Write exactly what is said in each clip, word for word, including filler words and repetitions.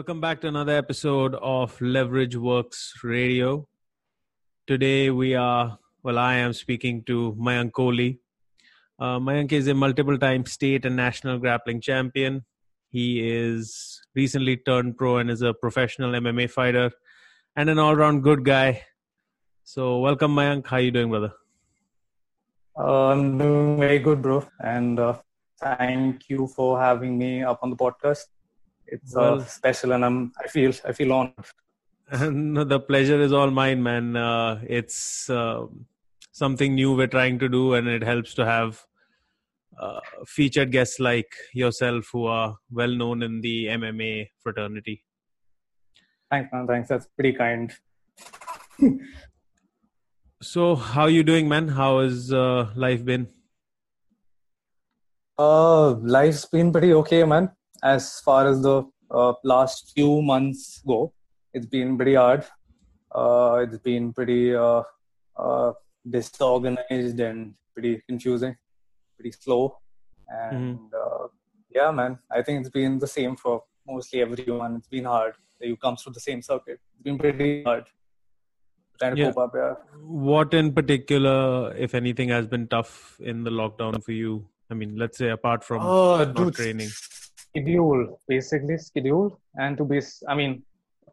Welcome back to another episode of Leverage Works Radio. Today we are, well, I am speaking to Mayank Kohli. Uh, Mayank is a multiple-time state and national grappling champion. He is recently turned pro and is a professional M M A fighter and an all-round good guy. So welcome, Mayank. How are you doing, brother? Uh, I'm doing very good, bro. And uh, thank you for having me up on the podcast. It's all well, uh, special, and I'm, I feel I feel honored. No, the pleasure is all mine, man. Uh, it's uh, something new we're trying to do, and it helps to have uh, featured guests like yourself who are well known in the M M A fraternity. Thanks, man. Thanks. That's pretty kind. So, how are you doing, man? How has uh, life been? Uh, life's been pretty okay, man. As far as the uh, last few months go, it's been pretty hard. Uh, it's been pretty uh, uh, disorganized and pretty confusing, pretty slow. And mm-hmm. uh, yeah, man, I think it's been the same for mostly everyone. It's been hard. You come through the same circuit. It's been pretty hard. Trying to yeah. cope up, yeah. What in particular, if anything, has been tough in the lockdown for you? I mean, let's say apart from oh, not dude. training. Schedule, basically schedule, and to be, I mean,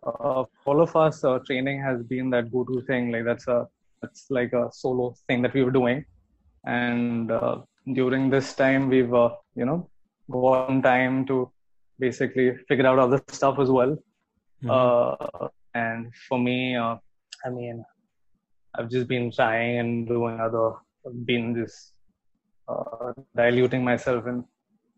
uh, all of us, uh, training has been that go-to thing, like that's a, that's like a solo thing that we were doing, and uh, during this time, we've, uh, you know, got some time to basically figure out other stuff as well, mm-hmm. uh, and for me, uh, I mean, I've just been trying and doing other, been just uh, diluting myself in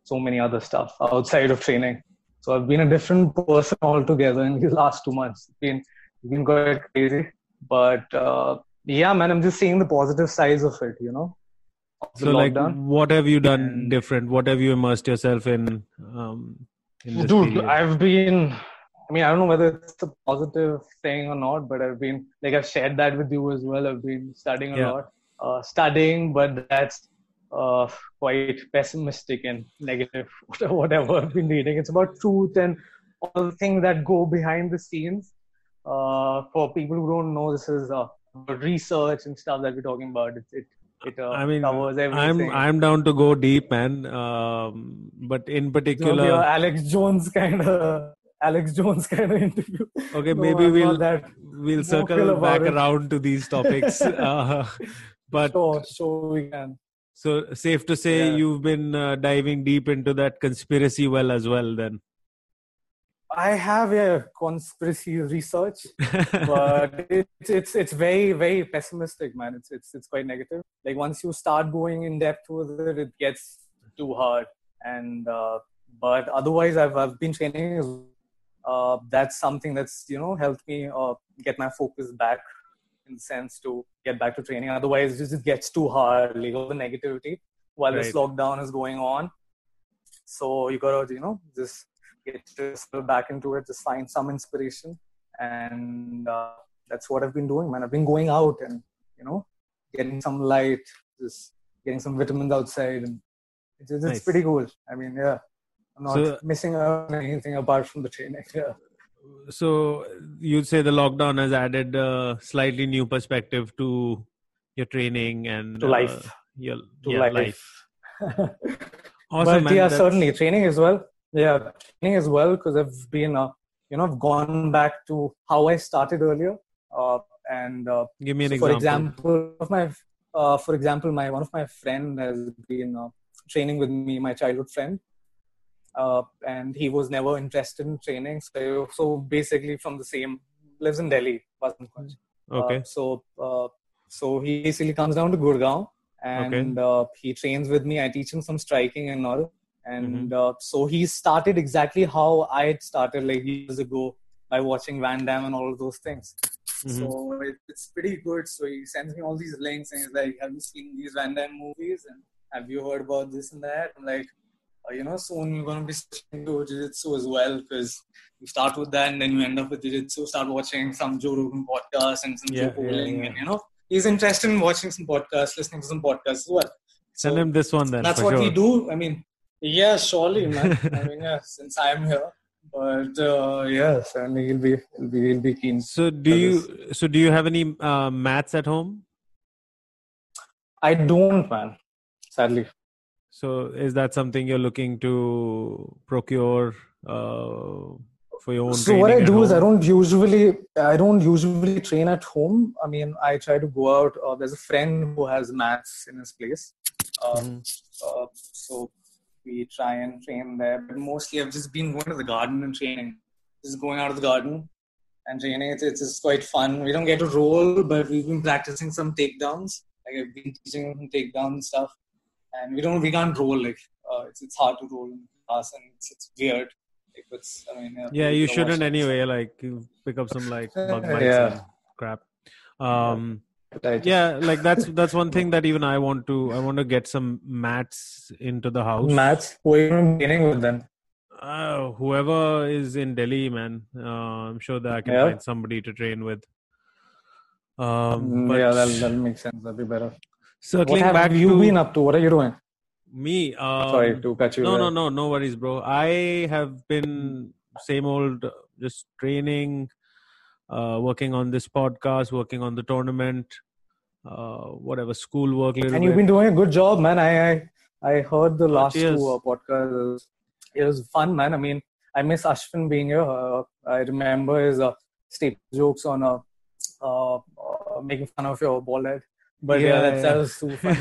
so many other stuff outside of training. So I've been a different person altogether in the last two months. It's been, it's been quite crazy. But uh, yeah, man, I'm just seeing the positive sides of it, you know. So like, what have you done and different? What have you immersed yourself in? Um, in this dude, period? I've been, I mean, I don't know whether it's a positive thing or not, but I've been, like I've shared that with you as well. I've been studying a yeah. lot. Uh, studying, but that's, Uh, quite pessimistic and negative, whatever I've been reading. It's about truth and all the things that go behind the scenes. Uh, for people who don't know, this is uh, research and stuff that we're talking about. It it, it uh, I mean, covers everything. I'm I'm down to go deep, man. Um, but in particular, you know, Alex Jones kind of Alex Jones kind of interview. Okay, no, maybe I'm we'll that we'll circle back it. around to these topics. uh, but sure, sure we can. So safe to say yeah. you've been uh, diving deep into that conspiracy well as well then. I have a conspiracy research, but it's it's it's very very pessimistic, man. It's it's it's quite negative. Like once you start going in depth with it, it gets too hard. And uh, but otherwise, I've I've been training. Uh, that's something that's you know helped me uh, get my focus back. In the sense to get back to training. Otherwise, it just gets too hard, like all the negativity while right. this lockdown is going on. So you gotta, you know, just get yourself back into it, just find some inspiration. And uh, that's what I've been doing, man. I've been going out and, you know, getting some light, just getting some vitamins outside. And it's, it's nice. Pretty cool. I mean, yeah, I'm not so, missing out on anything apart from the training. Yeah. So you'd say the lockdown has added a slightly new perspective to your training and to life. Uh, your, to yeah, life. life. Awesome, but man, yeah, that's... certainly training as well. Yeah, training as well because I've been, uh, you know, I've gone back to how I started earlier. Uh, and uh, give me an so example. For example, of my, uh, for example, my one of my friend has been uh, training with me, my childhood friend. Uh, and he was never interested in training. So, so basically from the same, lives in Delhi. Okay. Uh, so, uh, so he basically comes down to Gurgaon and okay. uh, he trains with me. I teach him some striking and all. And mm-hmm. uh, so he started exactly how I had started like years ago by watching Van Damme and all of those things. Mm-hmm. So it, it's pretty good. So he sends me all these links and he's like, have you seen these Van Damme movies? And have you heard about this and that? I'm like, you know, soon you're going to be switching to jiu-jitsu as well because you start with that and then you end up with jiu-jitsu, start watching some Joe Rogan podcasts and some yeah, Joe Bowling yeah, yeah. and, you know, he's interested in watching some podcasts, listening to some podcasts as well. So send him this one then. That's what sure. we do. I mean, yeah, surely, man. I mean, yeah, since I'm here, But uh, yes, I mean, he'll be, he'll be, he'll be keen. So do you, so do you have any uh, mats at home? I don't, man. Sadly. So is that something you're looking to procure uh, for your own? So what I do home? is I don't usually, I don't usually train at home. I mean, I try to go out. Uh, there's a friend who has mats in his place. Uh, mm-hmm. uh, so. We try and train there, but mostly I've just been going to the garden and training. Just going out of the garden and training. It's, it's, it's quite fun. We don't get to roll, but we've been practicing some takedowns. Like I've been teaching some takedown and stuff, and we don't we can't roll. Like uh, it's it's hard to roll in class, and it's, it's weird. Like, it's, I mean, yeah, yeah you shouldn't anyway. Like you pick up some like bug bites yeah. and crap. Um, Yeah, like that's that's one thing that even I want to I want to get some mats into the house. Mats? Who are you training with then? Uh, whoever is in Delhi, man. Uh, I'm sure that I can yeah. find somebody to train with. Um, but yeah, that'll, that'll make sense. That'll be better. Circling what back have you to, been up to? What are you doing? Me? Um, Sorry to catch you. No, there. no, no. No worries, bro. I have been same old, just training. Uh, working on this podcast, working on the tournament, uh, whatever, school work. And you've bit. been doing a good job, man. I I, I heard the last oh, two uh, podcasts. It was fun, man. I mean, I miss Ashwin being here. Uh, I remember his uh, state jokes on uh, uh, uh, making fun of your bald head. But yeah, yeah, that, yeah. that was too funny.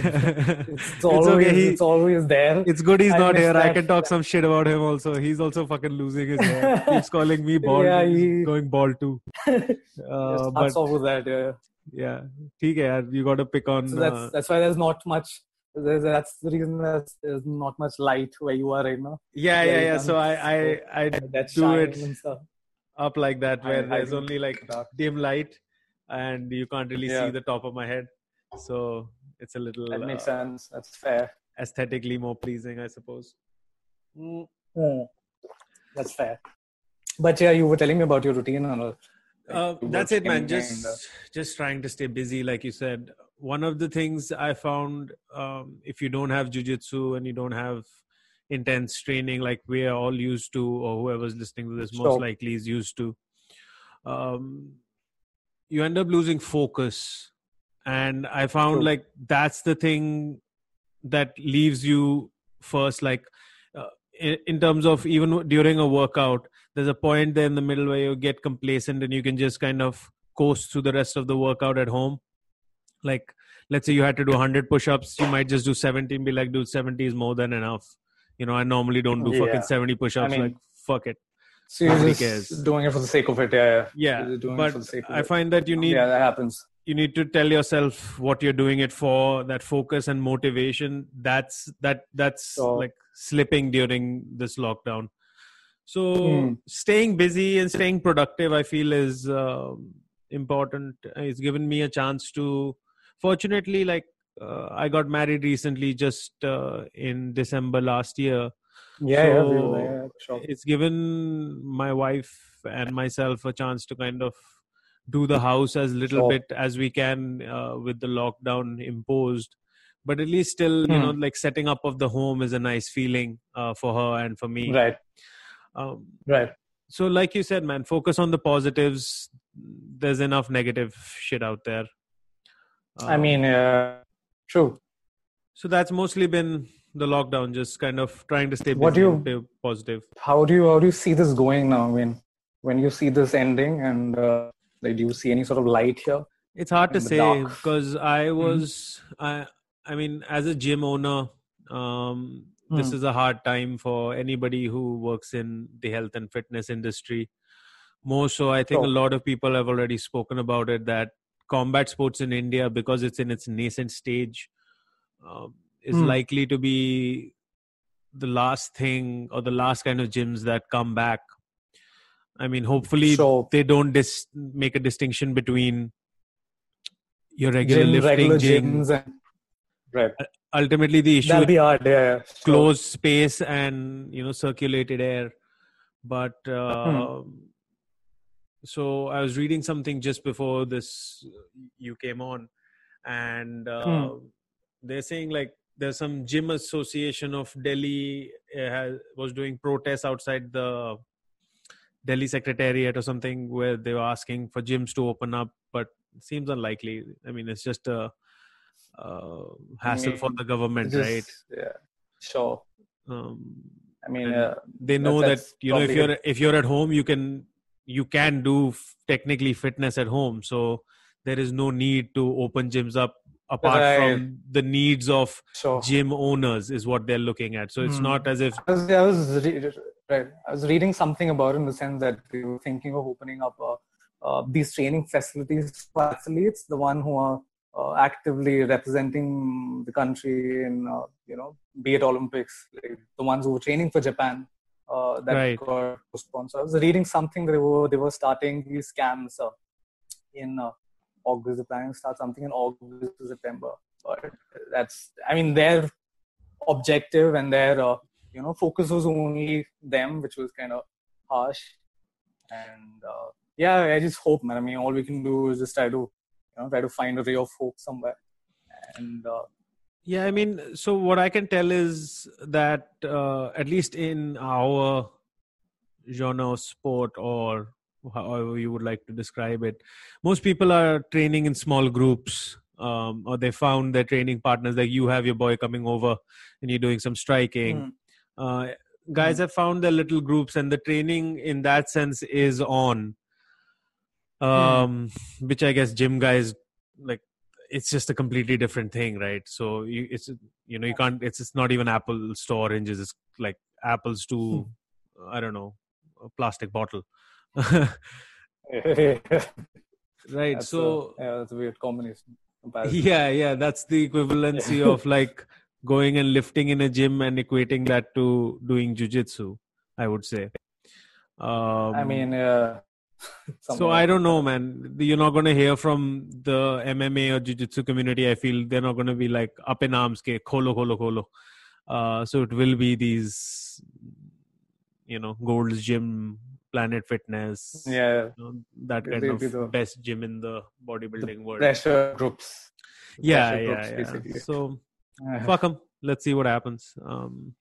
It's, it's always, okay. he, it's always there. It's good he's I not here. That. I can talk some shit about him also. He's also fucking losing his hair. Keeps calling me bald. Yeah, he... going bald too. Uh, yes, but off with that. Yeah, yeah. yeah. Okay, yeah. You got to pick on. So that's uh, that's why there's not much. There's, that's the reason there's, there's not much light where you are right now. Yeah, yeah, yeah. So I, I, I do it up like that where I, there's I only like dark. dim light, and you can't really yeah. see the top of my head. So it's a little that makes uh, sense. That's fair. Aesthetically more pleasing, I suppose. Mm. Mm. That's fair. But yeah, you were telling me about your routine and all. Uh, like, that's it, man. Just the... just trying to stay busy, like you said. One of the things I found, um, if you don't have jujitsu and you don't have intense training, like we are all used to, or whoever's listening to this most so, likely is used to, um, you end up losing focus. And I found like that's the thing that leaves you first, like uh, in, in terms of even during a workout, there's a point there in the middle where you get complacent and you can just kind of coast through the rest of the workout at home. Like, let's say you had to do one hundred push-ups. You might just do seventy and be like, dude, seventy is more than enough. You know, I normally don't do yeah. fucking seventy push-ups. I mean, like, fuck it. So you're just doing it for the sake of it. Yeah. Yeah. yeah doing but it for the sake of I find that you need... Yeah, that happens. You need to tell yourself what you're doing it for, that focus and motivation. That's that that's so, like slipping during this lockdown. So mm. staying busy and staying productive, I feel is uh, important. It's given me a chance to, fortunately, like uh, I got married recently just uh, in December last year. Yeah, so yeah, really, yeah sure. It's given my wife and myself a chance to kind of do the house as little sure. bit as we can uh, with the lockdown imposed, but at least still, hmm. you know, like setting up of the home is a nice feeling uh, for her and for me. Right. Um, right. So like you said, man, focus on the positives. There's enough negative shit out there. Um, I mean, uh, true. So that's mostly been the lockdown, just kind of trying to stay busy what do you, and stay positive. How do you, how do you see this going now? I mean, when you see this ending and, uh, like, do you see any sort of light here? It's hard to say because I was, mm. I I mean, as a gym owner, um, mm. this is a hard time for anybody who works in the health and fitness industry. More so, I think oh. a lot of people have already spoken about it, that combat sports in India, because it's in its nascent stage, um, is mm. likely to be the last thing or the last kind of gyms that come back. I mean, hopefully so, they don't dis- make a distinction between your regular gym, lifting regular gyms. And, right. Ultimately, the issue is yeah, yeah. closed so, space and, you know, circulated air. But uh, hmm. so I was reading something just before this, you came on, and uh, hmm. they're saying like there's some gym association of Delhi uh, has, was doing protests outside the Delhi Secretariat or something where they were asking for gyms to open up, but it seems unlikely. I mean, it's just a uh, hassle I mean, for the government, just, right? Yeah, sure. Um, I mean, uh, they know that, that you know if you're if you're at home, you can you can do f- technically fitness at home. So there is no need to open gyms up apart right. from the needs of sure. gym owners is what they're looking at. So it's mm. not as if I was, I was re- right. I was reading something about it in the sense that they were thinking of opening up uh, uh, these training facilities for athletes, the one who are uh, actively representing the country in uh, you know, be it Olympics, like the ones who were training for Japan. Uh, that right. got postponed. So I was reading something they were they were starting these camps uh, in uh, August. They're planning to start something in August to September. But that's I mean their objective and their uh, you know focus was only them, which was kind of harsh. And uh, yeah, I just hope, man. I mean, all we can do is just try to you know try to find a ray of hope somewhere. And uh, yeah, I mean, so what I can tell is that uh, at least in our genre of sport, or however you would like to describe it, most people are training in small groups, um, or they found their training partners. Like you have your boy coming over and you're doing some striking. Mm. Uh, guys mm. have found their little groups, and the training in that sense is on, um, mm. which I guess gym guys like. It's just a completely different thing, right? So you, it's you know you can't. It's it's not even apples to oranges. It's like apples to hmm. I don't know, a plastic bottle, right? That's so a, yeah, that's a weird combination. Comparison. Yeah, yeah, that's the equivalency of like going and lifting in a gym and equating that to doing jujitsu. I would say. Um, I mean. Uh... So I don't know, man. You're not going to hear from the M M A or jiu-jitsu community. I feel they're not going to be like up in arms, ke kholo kholo kholo. Uh, so it will be these, you know, Gold's Gym, Planet Fitness, yeah, you know, that kind of the, best gym in the bodybuilding the world. Pressure groups. Yeah, pressure yeah, groups, yeah. Basically. So uh-huh. fuck them. Let's see what happens. Um,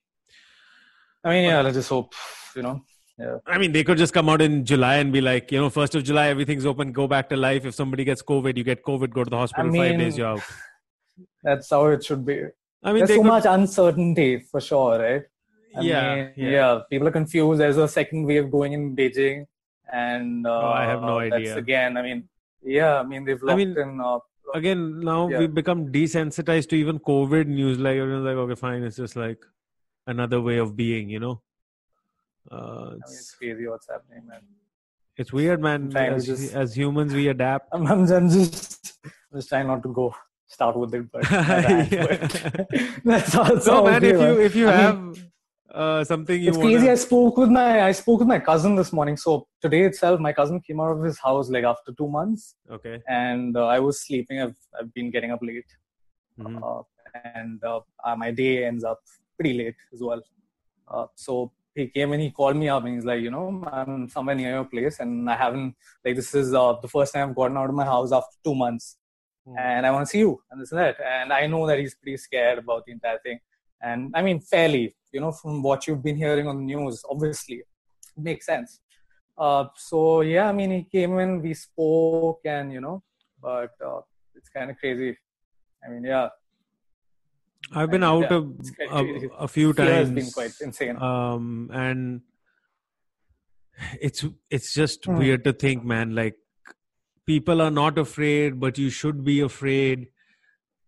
I mean, yeah, let's just hope, you know. Yeah. I mean, they could just come out in July and be like, you know, first of July, everything's open. Go back to life. If somebody gets COVID, you get COVID. Go to the hospital. I mean, five days, you're out. That's how it should be. I mean, there's so could... much uncertainty for sure, right? I yeah, mean, yeah, yeah. People are confused. There's a second wave going in Beijing, and uh, oh, I have no that's idea. Again, I mean, yeah, I mean they've locked I mean, in. Uh, again, now yeah. we've become desensitized to even COVID news. Like everyone's like, okay, fine. It's just like another way of being, you know. Uh, it's, I mean, it's crazy what's happening, man. It's weird, man. As, just, as humans, we adapt. I'm, I'm, I'm just, I'm just trying not to go start with it, but that's also no, man. Okay, if man. you if you I have mean, uh, something, you it's wanna... crazy. I spoke with my I spoke with my cousin this morning. So today itself, my cousin came out of his house like after two months. Okay. And uh, I was sleeping. I've I've been getting up late, mm-hmm. uh, and uh, my day ends up pretty late as well. Uh, so. He came and he called me up and he's like, you know, I'm somewhere near your place and I haven't, like, this is uh, the first time I've gotten out of my house after two months mm. and I want to see you and this and that. And I know that he's pretty scared about the entire thing. And I mean, fairly, you know, from what you've been hearing on the news, obviously, it makes sense. Uh, so, yeah, I mean, he came in, we spoke and, you know, but uh, it's kind of crazy. I mean, yeah. I've been and, out yeah, a, a, a few times. It's been quite insane. Um, and it's it's just mm. weird to think, man. Like, people are not afraid, but you should be afraid.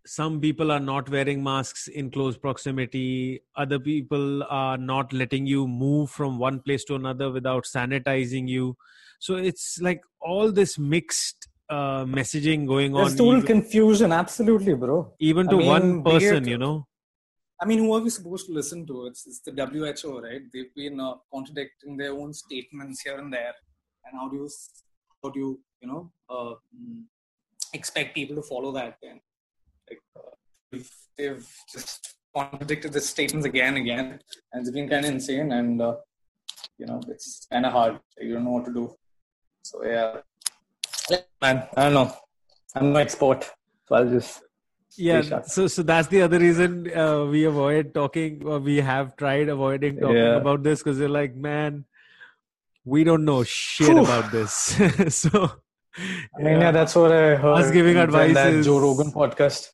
Some people are not wearing masks in close proximity. Other people are not letting you move from one place to another without sanitizing you. So it's like all this mixed Uh, messaging going on. There's total even, confusion, absolutely, bro. Even to I mean, one person, you know. I mean, who are we supposed to listen to? It's, it's the W H O, right? They've been uh, contradicting their own statements here and there. And how do you, how do you, you know, uh, expect people to follow that? Then, like, uh, they've, they've just contradicted the statements again and again, and it's been kind of insane. And uh, you know, it's kind of hard. You don't know what to do. So yeah. Man, I don't know. I'm no expert, so I'll just yeah. So, so that's the other reason uh, we avoid talking. Or we have tried avoiding talking yeah. about this because they're like, man, we don't know shit Oof. about this. So I mean, yeah, that's what I heard. Us giving advice that is... Joe Rogan podcast.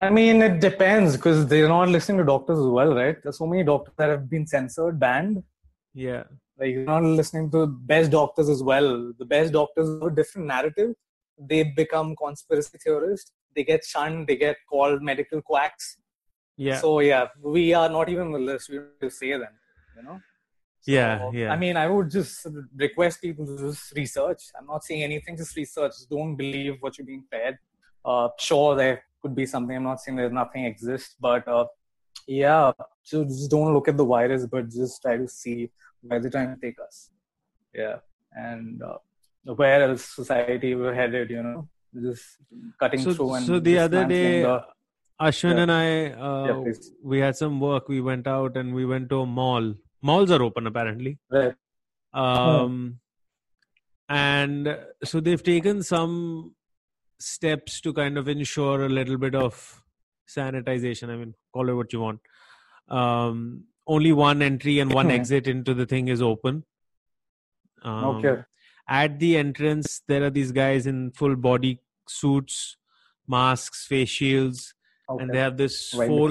I mean, it depends because they're not listening to doctors as well, right? There's so many doctors that have been censored, banned. Yeah. Like, you're not listening to the best doctors as well. The best doctors have a different narrative. They become conspiracy theorists. They get shunned. They get called medical quacks. Yeah. So, yeah, we are not even on the list. We don't say them, you know? So, yeah, yeah. I mean, I would just request people to just research. I'm not saying anything. Just research. Just don't believe what you're being fed. Uh, sure, there could be something. I'm not saying there's nothing exists. But, uh, yeah, so just don't look at the virus, but just try to see where they're trying to take us. Yeah. And uh, where else society we're headed, you know? Just cutting so, through. And so the other day, the, Ashwin yeah. and I, uh, yeah, we had some work. We went out and we went to a mall. Malls are open, apparently. Right. Um, hmm. And so they've taken some steps to kind of ensure a little bit of sanitization. I mean, call it what you want. Um, only one entry and one exit into the thing is open. Um, okay. At the entrance, there are these guys in full body suits, masks, face shields. Okay. And they have this right, four,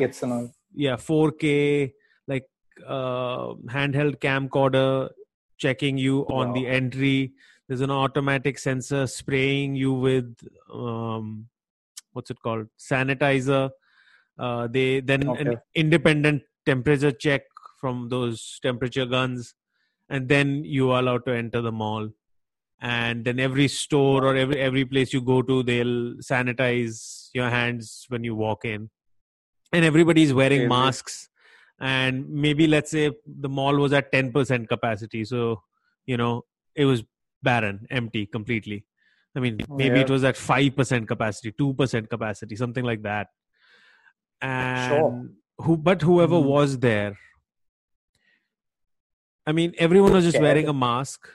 yeah, four K like uh, handheld camcorder checking you on wow. the entry. There's an automatic sensor spraying you with um, what's it called? sanitizer. Uh, they then okay. an independent temperature check from those temperature guns, and then you are allowed to enter the mall. And then every store or every every place you go to, they'll sanitize your hands when you walk in. And everybody's wearing really? masks. And maybe, let's say, the mall was at ten percent capacity. So, you know, it was barren, empty completely. I mean, maybe yeah. it was at five percent capacity, two percent capacity, something like that. And sure. who, but whoever mm-hmm. was there, I mean, everyone was just yeah. wearing a mask.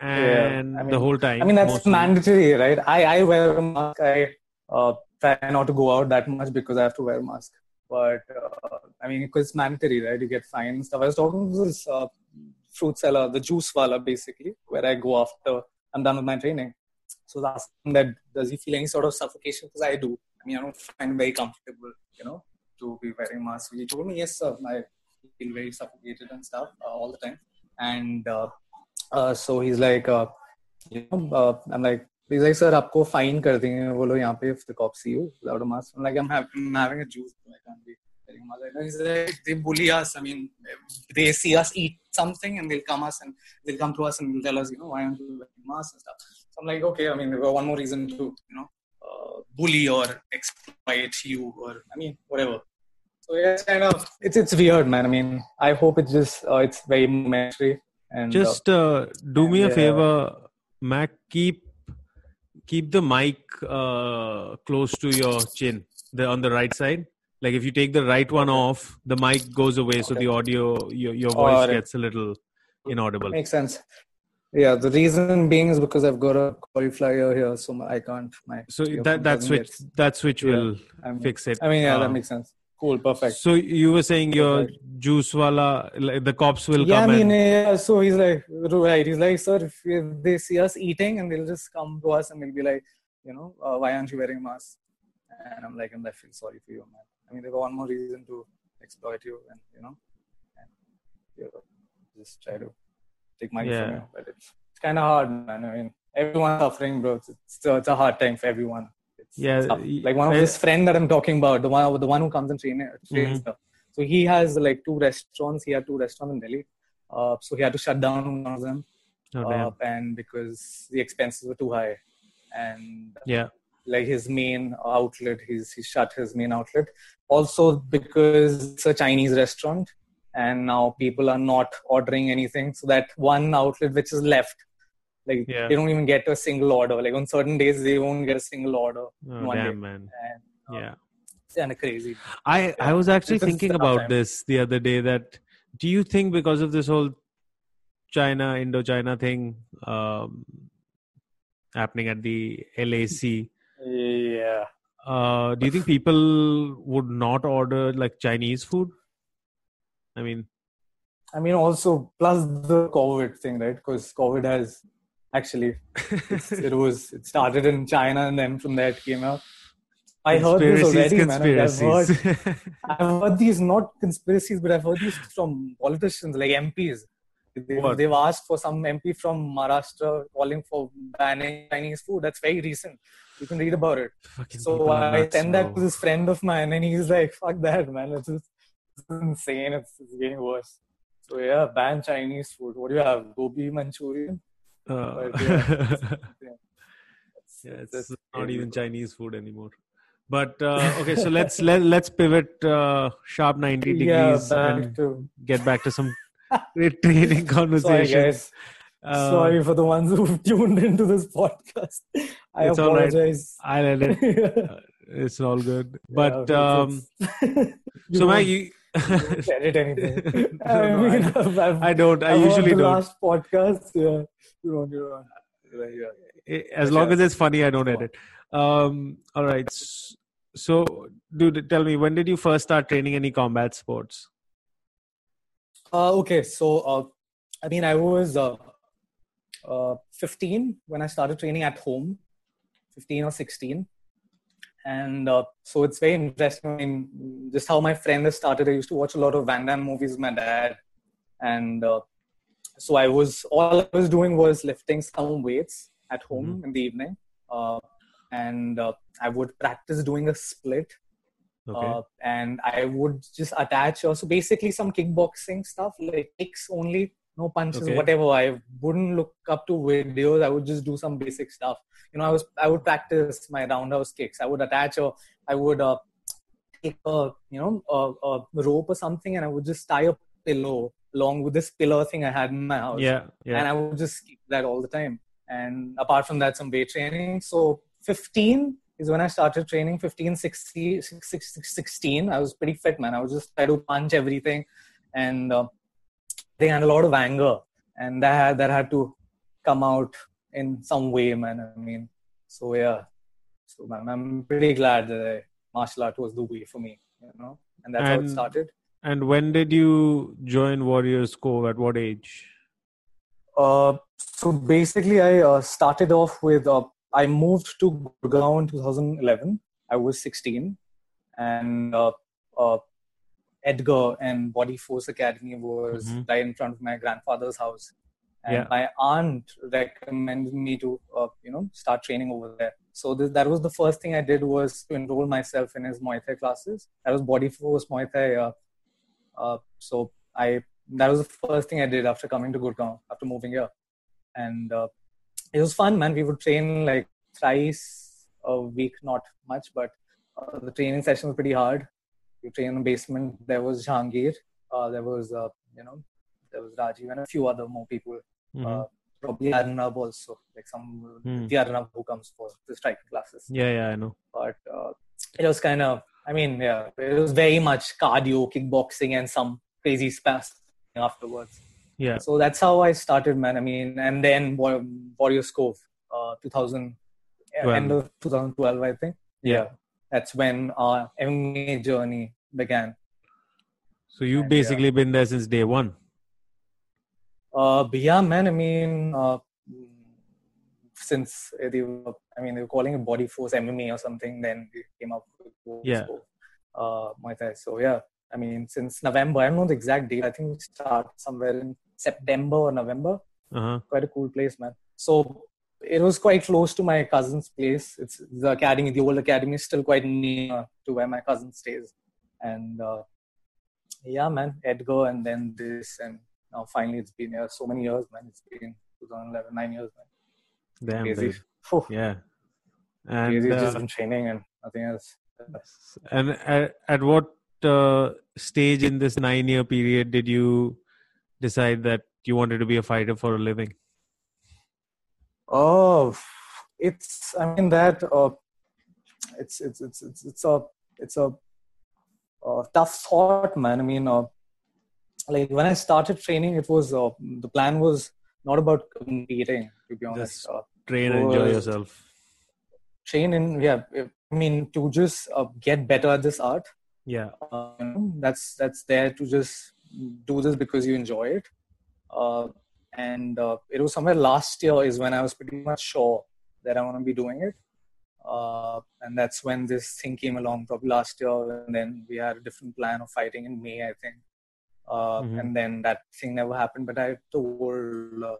And yeah, I mean, the whole time. I mean, that's mostly. mandatory, right? I, I wear a mask. I uh, try not to go out that much because I have to wear a mask. But, uh, I mean, because it's mandatory, right? You get fined and stuff. I was talking to this uh, fruit seller, the juice seller, basically, where I go after I'm done with my training. So I was asking that, does he feel any sort of suffocation? Because I do. I mean, I don't find it very comfortable, you know, to be wearing masks. So he told me, yes, sir, I feel very suffocated and stuff uh, all the time. And... Uh, Uh, so he's like, uh, you know, uh, I'm like, he's like, sir, आपको fine कर देंगे वो लोग यहाँ पे if the cops see you without a mask. I'm like, I'm, ha- I'm having a juice, I can't be wearing a mask. And he's like, they bully us. I mean, they see us eat something and they'll come us and they'll come to us and they'll tell us, you know, why aren't you wearing masks and stuff. So I'm like, okay, I mean, one more reason to, you know, uh, bully or exploit you or I mean, whatever. So yeah, it's kind of it's it's weird, man. I mean, I hope it's just uh, it's very momentary. And just uh, do me a yeah. favor, Mac, keep keep the mic uh, close to your chin, the, on the right side. Like if you take the right one off, the mic goes away, okay. so the audio, your, your voice right. gets a little inaudible. Makes sense. Yeah, the reason being is because I've got a cauliflower here, so I can't. My so that, that switch, get... that switch will yeah. I mean, fix it. I mean, yeah, um, that makes sense. Cool, perfect. So you were saying your perfect. juice wala, like the cops will yeah, come I mean, and... Yeah, so he's like, right, he's like, sir, if they see us eating and they'll just come to us and they'll be like, you know, uh, why aren't you wearing a mask? And I'm like, I'm like, I feel sorry for you, man. I mean, they've got one more reason to exploit you and, you know, and, you know just try to take money yeah. from you. But it's, it's kind of hard, man. I mean, everyone's suffering, bro. It's, it's, it's a hard time for everyone. Yeah, like one of his friend that I'm talking about, the one the one who comes and trains mm-hmm. stuff. So he has like two restaurants. He had two restaurants in Delhi. Uh, so he had to shut down one of them, oh, uh, and because the expenses were too high, and yeah, like his main outlet, he's he shut his main outlet. Also because it's a Chinese restaurant, and now people are not ordering anything. So that one outlet which is left. Like yeah. they don't even get a single order. Like on certain days they won't get a single order. Oh, one damn day. man! And, um, yeah, it's kind of crazy. I, yeah. I was actually it's thinking about time. this the other day. That do you think because of this whole China Indo-China thing um, happening at the L A C? Yeah. Uh, do you think people would not order like Chinese food? I mean. I mean, also plus the COVID thing, right? Because COVID has actually, it's, it was, it started in China and then from there it came out. I heard this already, man. I've heard, I've heard these, not conspiracies, but I've heard these from politicians, like M Ps. They, they've asked for some M P from Maharashtra calling for banning Chinese food. That's very recent. You can read about it. Fucking so I send that to this friend of mine and he's like, fuck that, man. It's just it's insane. It's, it's getting worse. So yeah, ban Chinese food. What do you have? Gobi Manchurian? Uh. But, yeah, it's, yeah. It's, yeah, it's, it's not even good. Chinese food anymore. But uh, okay, so let's let, let's pivot uh, sharp ninety degrees yeah, and to... get back to some great training conversations. Sorry, guys. Uh, Sorry for the ones who tuned into this podcast. I it's apologize. All right. I'll edit. yeah. It's all good. But yeah, um, so Mike, you don't edit anything. no, I, mean, no, I've, I've, I don't. I I've usually don't. Last podcast, yeah, you don't. You don't. As long yeah. as it's funny, I don't edit. Um, all right. So, dude, tell me, when did you first start training any combat sports? Uh, okay. So, uh, I mean, I was uh, uh, fifteen when I started training at home, fifteen or sixteen. And uh, so it's very interesting. I mean, just how my friend has started. I used to watch a lot of Van Damme movies with my dad. And uh, so I was, all I was doing was lifting some weights at home mm-hmm. in the evening. Uh, And uh, I would practice doing a split. Okay. Uh, and I would just attach also basically some kickboxing stuff, like kicks only, no punches, okay. whatever. I wouldn't look up to videos. I would just do some basic stuff. You know, I was I would practice my roundhouse kicks. I would attach or I would uh, take a, you know, a, a rope or something, and I would just tie a pillow along with this pillar thing I had in my house. Yeah, yeah. And I would just kick that all the time. And apart from that, some weight training. So, fifteen is when I started training, fifteen, sixteen, I was pretty fit, man. I was just trying to punch everything, and uh, they had a lot of anger, and that had, that had to come out in some way, man. I mean, so yeah, so man, I'm pretty glad that martial art was the way for me, you know, and that's and, how it started. And when did you join Warriors Cove? At what age? Uh, so basically, I uh, started off with... Uh, I moved to Gurgaon in two thousand eleven. I was sixteen. And uh, uh, Edgar and Body Force Academy was mm-hmm. right in front of my grandfather's house. And yeah. my aunt recommended me to, uh, you know, start training over there. So th- that was the first thing I did, was to enroll myself in his Muay Thai classes. That was Body Force Muay Thai. Uh, uh, so I that was the first thing I did after coming to Gurgaon, after moving here. And... Uh, It was fun, man. We would train like thrice a week, not much, but uh, the training session was pretty hard. You train in the basement. There was Jahangir, uh, there was, uh, you know, there was Rajiv and a few other more people. Mm-hmm. Uh, probably Arunab also, like some, mm. the Arunab who comes for the striking classes. Yeah, yeah, I know. But uh, it was kind of, I mean, yeah, it was very much cardio, kickboxing, and some crazy spasm afterwards. Yeah. So that's how I started, man. I mean, and then Warriors Cove, uh, two thousand, twelve. End of twenty twelve, I think. Yeah. yeah. That's when our M M A journey began. So you've and, basically yeah. been there since day one. Uh, but yeah, man. I mean, uh, since they were, I mean, they were calling it Body Force M M A or something. Then they came up with Warriors yeah. Cove, uh, Muay Thai. So yeah. I mean, since November, I don't know the exact date. I think we start somewhere in September or November. Uh-huh. Quite a cool place, man. So it was quite close to my cousin's place. It's the academy, the old academy is still quite near to where my cousin stays. And uh, yeah, man, Edgar and then this. And now finally it's been here so many years, man. It's been twenty eleven, nine years, man. Damn, crazy. Oh. Yeah. And, crazy, uh, just been training and nothing else. And at, at what Uh, stage in this nine year period did you decide that you wanted to be a fighter for a living? Oh, it's I mean that uh, it's, it's it's it's it's a it's a uh, tough thought, man. I mean, uh, like when I started training, it was uh, the plan was not about competing. To be honest, just uh, train and enjoy yourself. Train and yeah, I mean to just uh, get better at this art. Yeah, um, that's that's there to just do this because you enjoy it. Uh, and uh, it was somewhere last year is when I was pretty much sure that I want to be doing it. Uh, and that's when this thing came along, probably last year. And then we had a different plan of fighting in May, I think. Uh, mm-hmm. And then that thing never happened. But I told uh,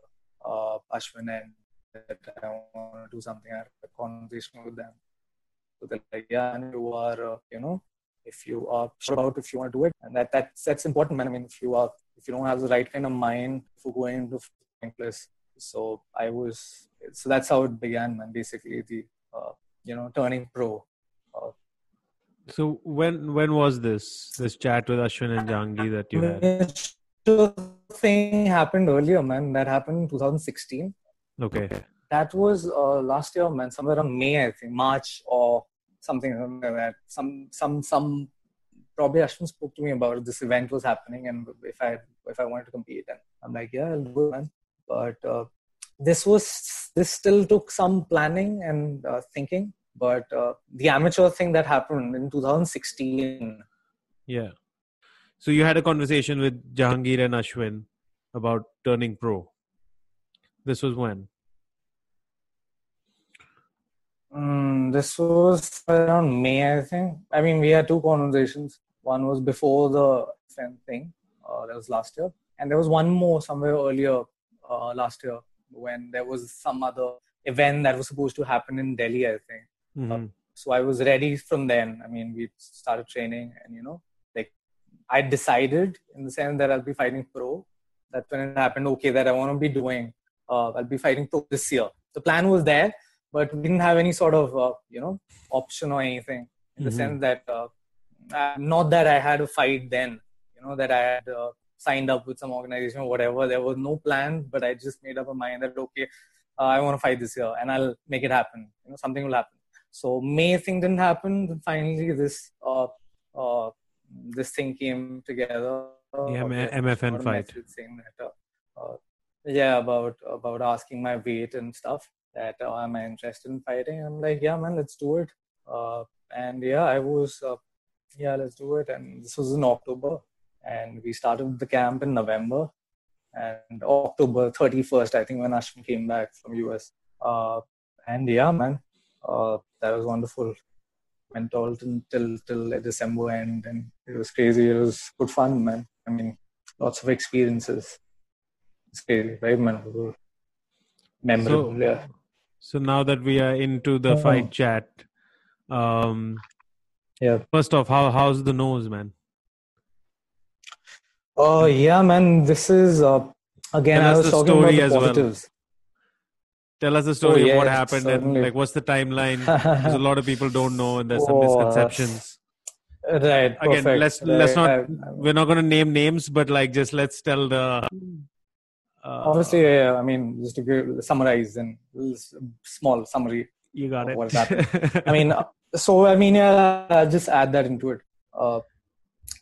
uh, Ashwin and that I want to do something. I had a conversation with them. So they're like, yeah, and you are, uh, you know, if you are sure about if you want to do it. And that that's, that's important, man. I mean, if you are, if you don't have the right kind of mind for going to a place. So I was, so that's how it began, man. Basically, the, uh, you know, turning pro. Uh, so when when was this, this chat with Ashwin and Jahangir that you had? The thing happened earlier, man. That happened in twenty sixteen. Okay. That was uh, last year, man. Somewhere around May, I think, March or something like that. Some, some, some. Probably Ashwin spoke to me about it. This event was happening, and if I if I wanted to compete, and I'm like, yeah, I'll do it, man. But uh, this was this still took some planning and uh, thinking. But uh, the amateur thing that happened in twenty sixteen. Yeah. So you had a conversation with Jahangir and Ashwin about turning pro. This was when? Mm, this was around May, I think. I mean, we had two conversations. One was before the thing, uh, that was last year. And there was one more somewhere earlier uh, last year when there was some other event that was supposed to happen in Delhi, I think. Mm-hmm. Uh, so I was ready from then. I mean, we started training and, you know, like I decided in the sense that I'll be fighting pro. That's when it happened, okay, that I want to be doing. Uh, I'll be fighting pro this year. The plan was there. But we didn't have any sort of, uh, you know, option or anything in the mm-hmm. sense that, uh, not that I had a fight then, you know, that I had uh, signed up with some organization or whatever. There was no plan, but I just made up my mind that, okay, uh, I want to fight this year and I'll make it happen. You know, something will happen. So May thing didn't happen. Then finally, this uh, uh, this thing came together. The M- M F N fight. Saying that, uh, uh, yeah, about, about asking my weight and stuff. That uh, am I interested in fighting? I'm like, yeah, man, let's do it. Uh, and yeah, I was, uh, yeah, let's do it. And this was in October, and we started the camp in November, and October thirty-first, I think, when Ashwin came back from U S. Uh, and yeah, man, uh, that was wonderful. Went all till till, till December end, and it was crazy. It was good fun, man. I mean, lots of experiences. It's crazy, very memorable. Memorable, so, yeah. So now that we are into the mm-hmm. fight chat, um, yeah. First off, how how's the nose, man? Oh uh, yeah, man. This is uh, again. Tell I was talking about the positives. Well. Tell us the story oh, yeah, of what happened certainly. And like what's the timeline? Because a lot of people don't know, and there's some oh, misconceptions. Uh, right. Again, perfect. let's let's right. not. I, I, we're not going to name names, but like just let's tell the. Uh, Obviously, yeah, yeah. I mean, just to give, summarize in small summary. You got it. What happened. I mean, so I mean, yeah, I'll just add that into it. Uh,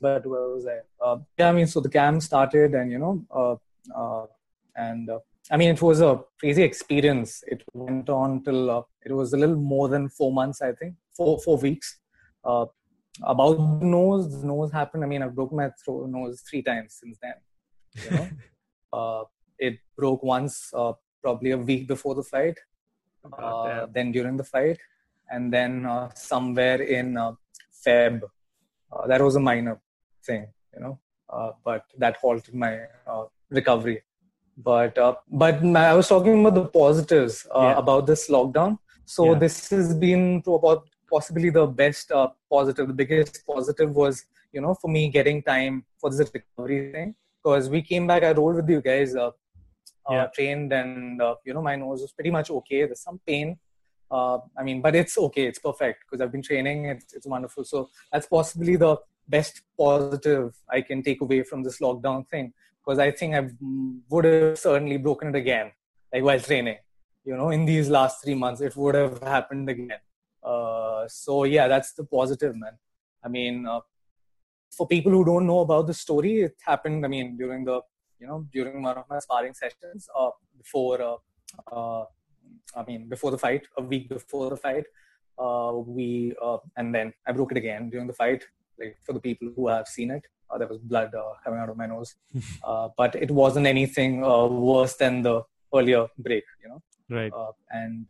but where was I? Uh, yeah, I mean, so the camp started, and you know, uh, uh, and uh, I mean, it was a crazy experience. It went on till uh, it was a little more than four months, I think, four four weeks. Uh, about the nose, the nose happened. I mean, I've broken my throat, nose three times since then. You know. uh, It broke once, uh, probably a week before the fight, uh, then during the fight, and then uh, somewhere in uh, Feb. Uh, that was a minor thing, you know, uh, but that halted my uh, recovery. But uh, but I was talking about the positives uh, yeah. about this lockdown. So yeah. this has been about possibly the best uh, positive. The biggest positive was, you know, for me getting time for this recovery thing. Because we came back, I rolled with you guys. Uh, Yeah. Uh, trained and uh, you know my nose was pretty much okay. There's some pain, uh, I mean, but it's okay. It's perfect because I've been training. It's it's wonderful. So that's possibly the best positive I can take away from this lockdown thing. Because I think I would have certainly broken it again, like while training. You know, in these last three months, it would have happened again. Uh, so yeah, that's the positive, man. I mean, uh, for people who don't know about the story, it happened. I mean, during the You know, during one of my sparring sessions, uh, before, uh, uh, I mean, before the fight, a week before the fight, uh, we, uh, and then I broke it again during the fight. like for the people who have seen it. Uh, there was blood uh, coming out of my nose. Uh, but it wasn't anything uh, worse than the earlier break, you know. Right. Uh, and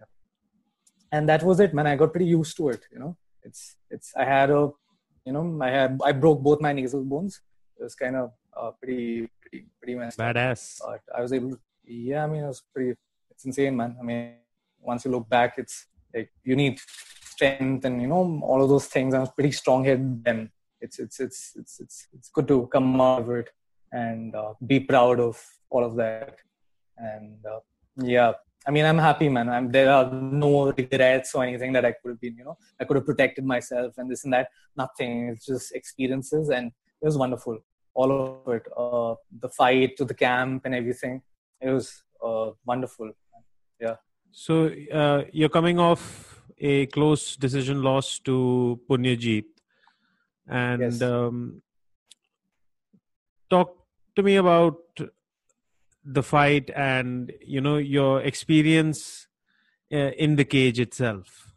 and that was it, man. I got pretty used to it, you know. It's, it's, I had a, you know, I had, I broke both my nasal bones. It was kind of uh, pretty, pretty, pretty messed badass. Up. But I was able to, yeah, I mean, it was pretty, it's insane, man. I mean, once you look back, it's like, you need strength and, you know, all of those things. I was pretty strong-headed then. It's, it's, it's, it's, it's, it's good to come out of it and uh, be proud of all of that. And uh, yeah, I mean, I'm happy, man. I'm, there are no regrets or anything that I could have been, you know, I could have protected myself and this and that, nothing. It's just experiences. And it was wonderful. All of it, uh, the fight to the camp and everything. It was uh, wonderful. Yeah. So uh, you're coming off a close decision loss to Punyajit. And yes. um, talk to me about the fight and, you know, your experience uh, in the cage itself.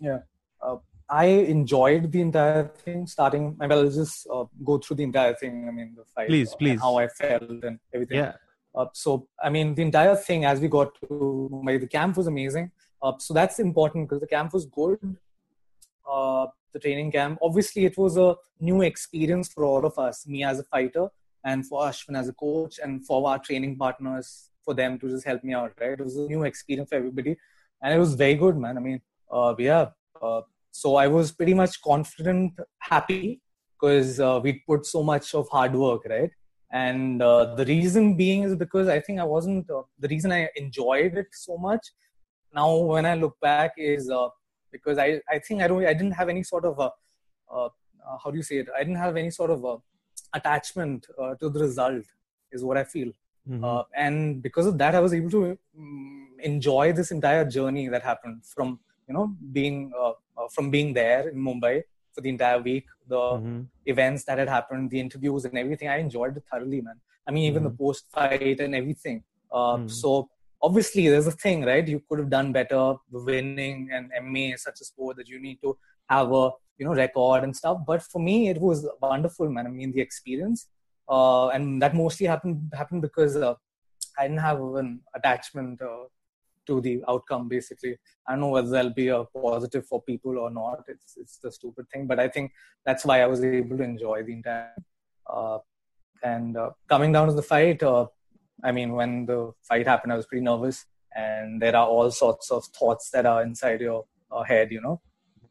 Yeah. Uh, I enjoyed the entire thing starting. I mean, I'll just uh, go through the entire thing. I mean, the fight. Please, uh, please. How I felt and everything. Yeah. Uh, so, I mean, the entire thing as we got to Mumbai, the camp was amazing. Uh, so that's important because the camp was gold. Uh, the training camp. Obviously, it was a new experience for all of us, me as a fighter and for Ashwin as a coach and for our training partners, for them to just help me out, right? It was a new experience for everybody. And it was very good, man. I mean, uh, yeah. Uh, so I was pretty much confident, happy, because uh, we put so much of hard work, right? And uh, the reason being is because I think I wasn't, uh, the reason I enjoyed it so much now when I look back is, uh, Because I, I think I don't I didn't have any sort of, a, uh, uh, how do you say it? I didn't have any sort of a attachment uh, to the result is what I feel. Mm-hmm. Uh, and because of that, I was able to um, enjoy this entire journey that happened from, you know, being, uh, uh, from being there in Mumbai for the entire week, the mm-hmm. events that had happened, the interviews and everything. I enjoyed it thoroughly, man. I mean, even mm-hmm. the post fight and everything. Uh, mm-hmm. So, obviously, there's a thing, right? You could have done better. Winning and M M A is such a sport that you need to have a, you know, record and stuff. But for me, it was wonderful, man. I mean, the experience, uh, and that mostly happened happened because uh, I didn't have an attachment uh, to the outcome. Basically, I don't know whether that'll be a positive for people or not. It's it's the stupid thing, but I think that's why I was able to enjoy the entire. Uh, and uh, coming down to the fight. Uh, I mean, when the fight happened, I was pretty nervous, and there are all sorts of thoughts that are inside your uh, head, you know,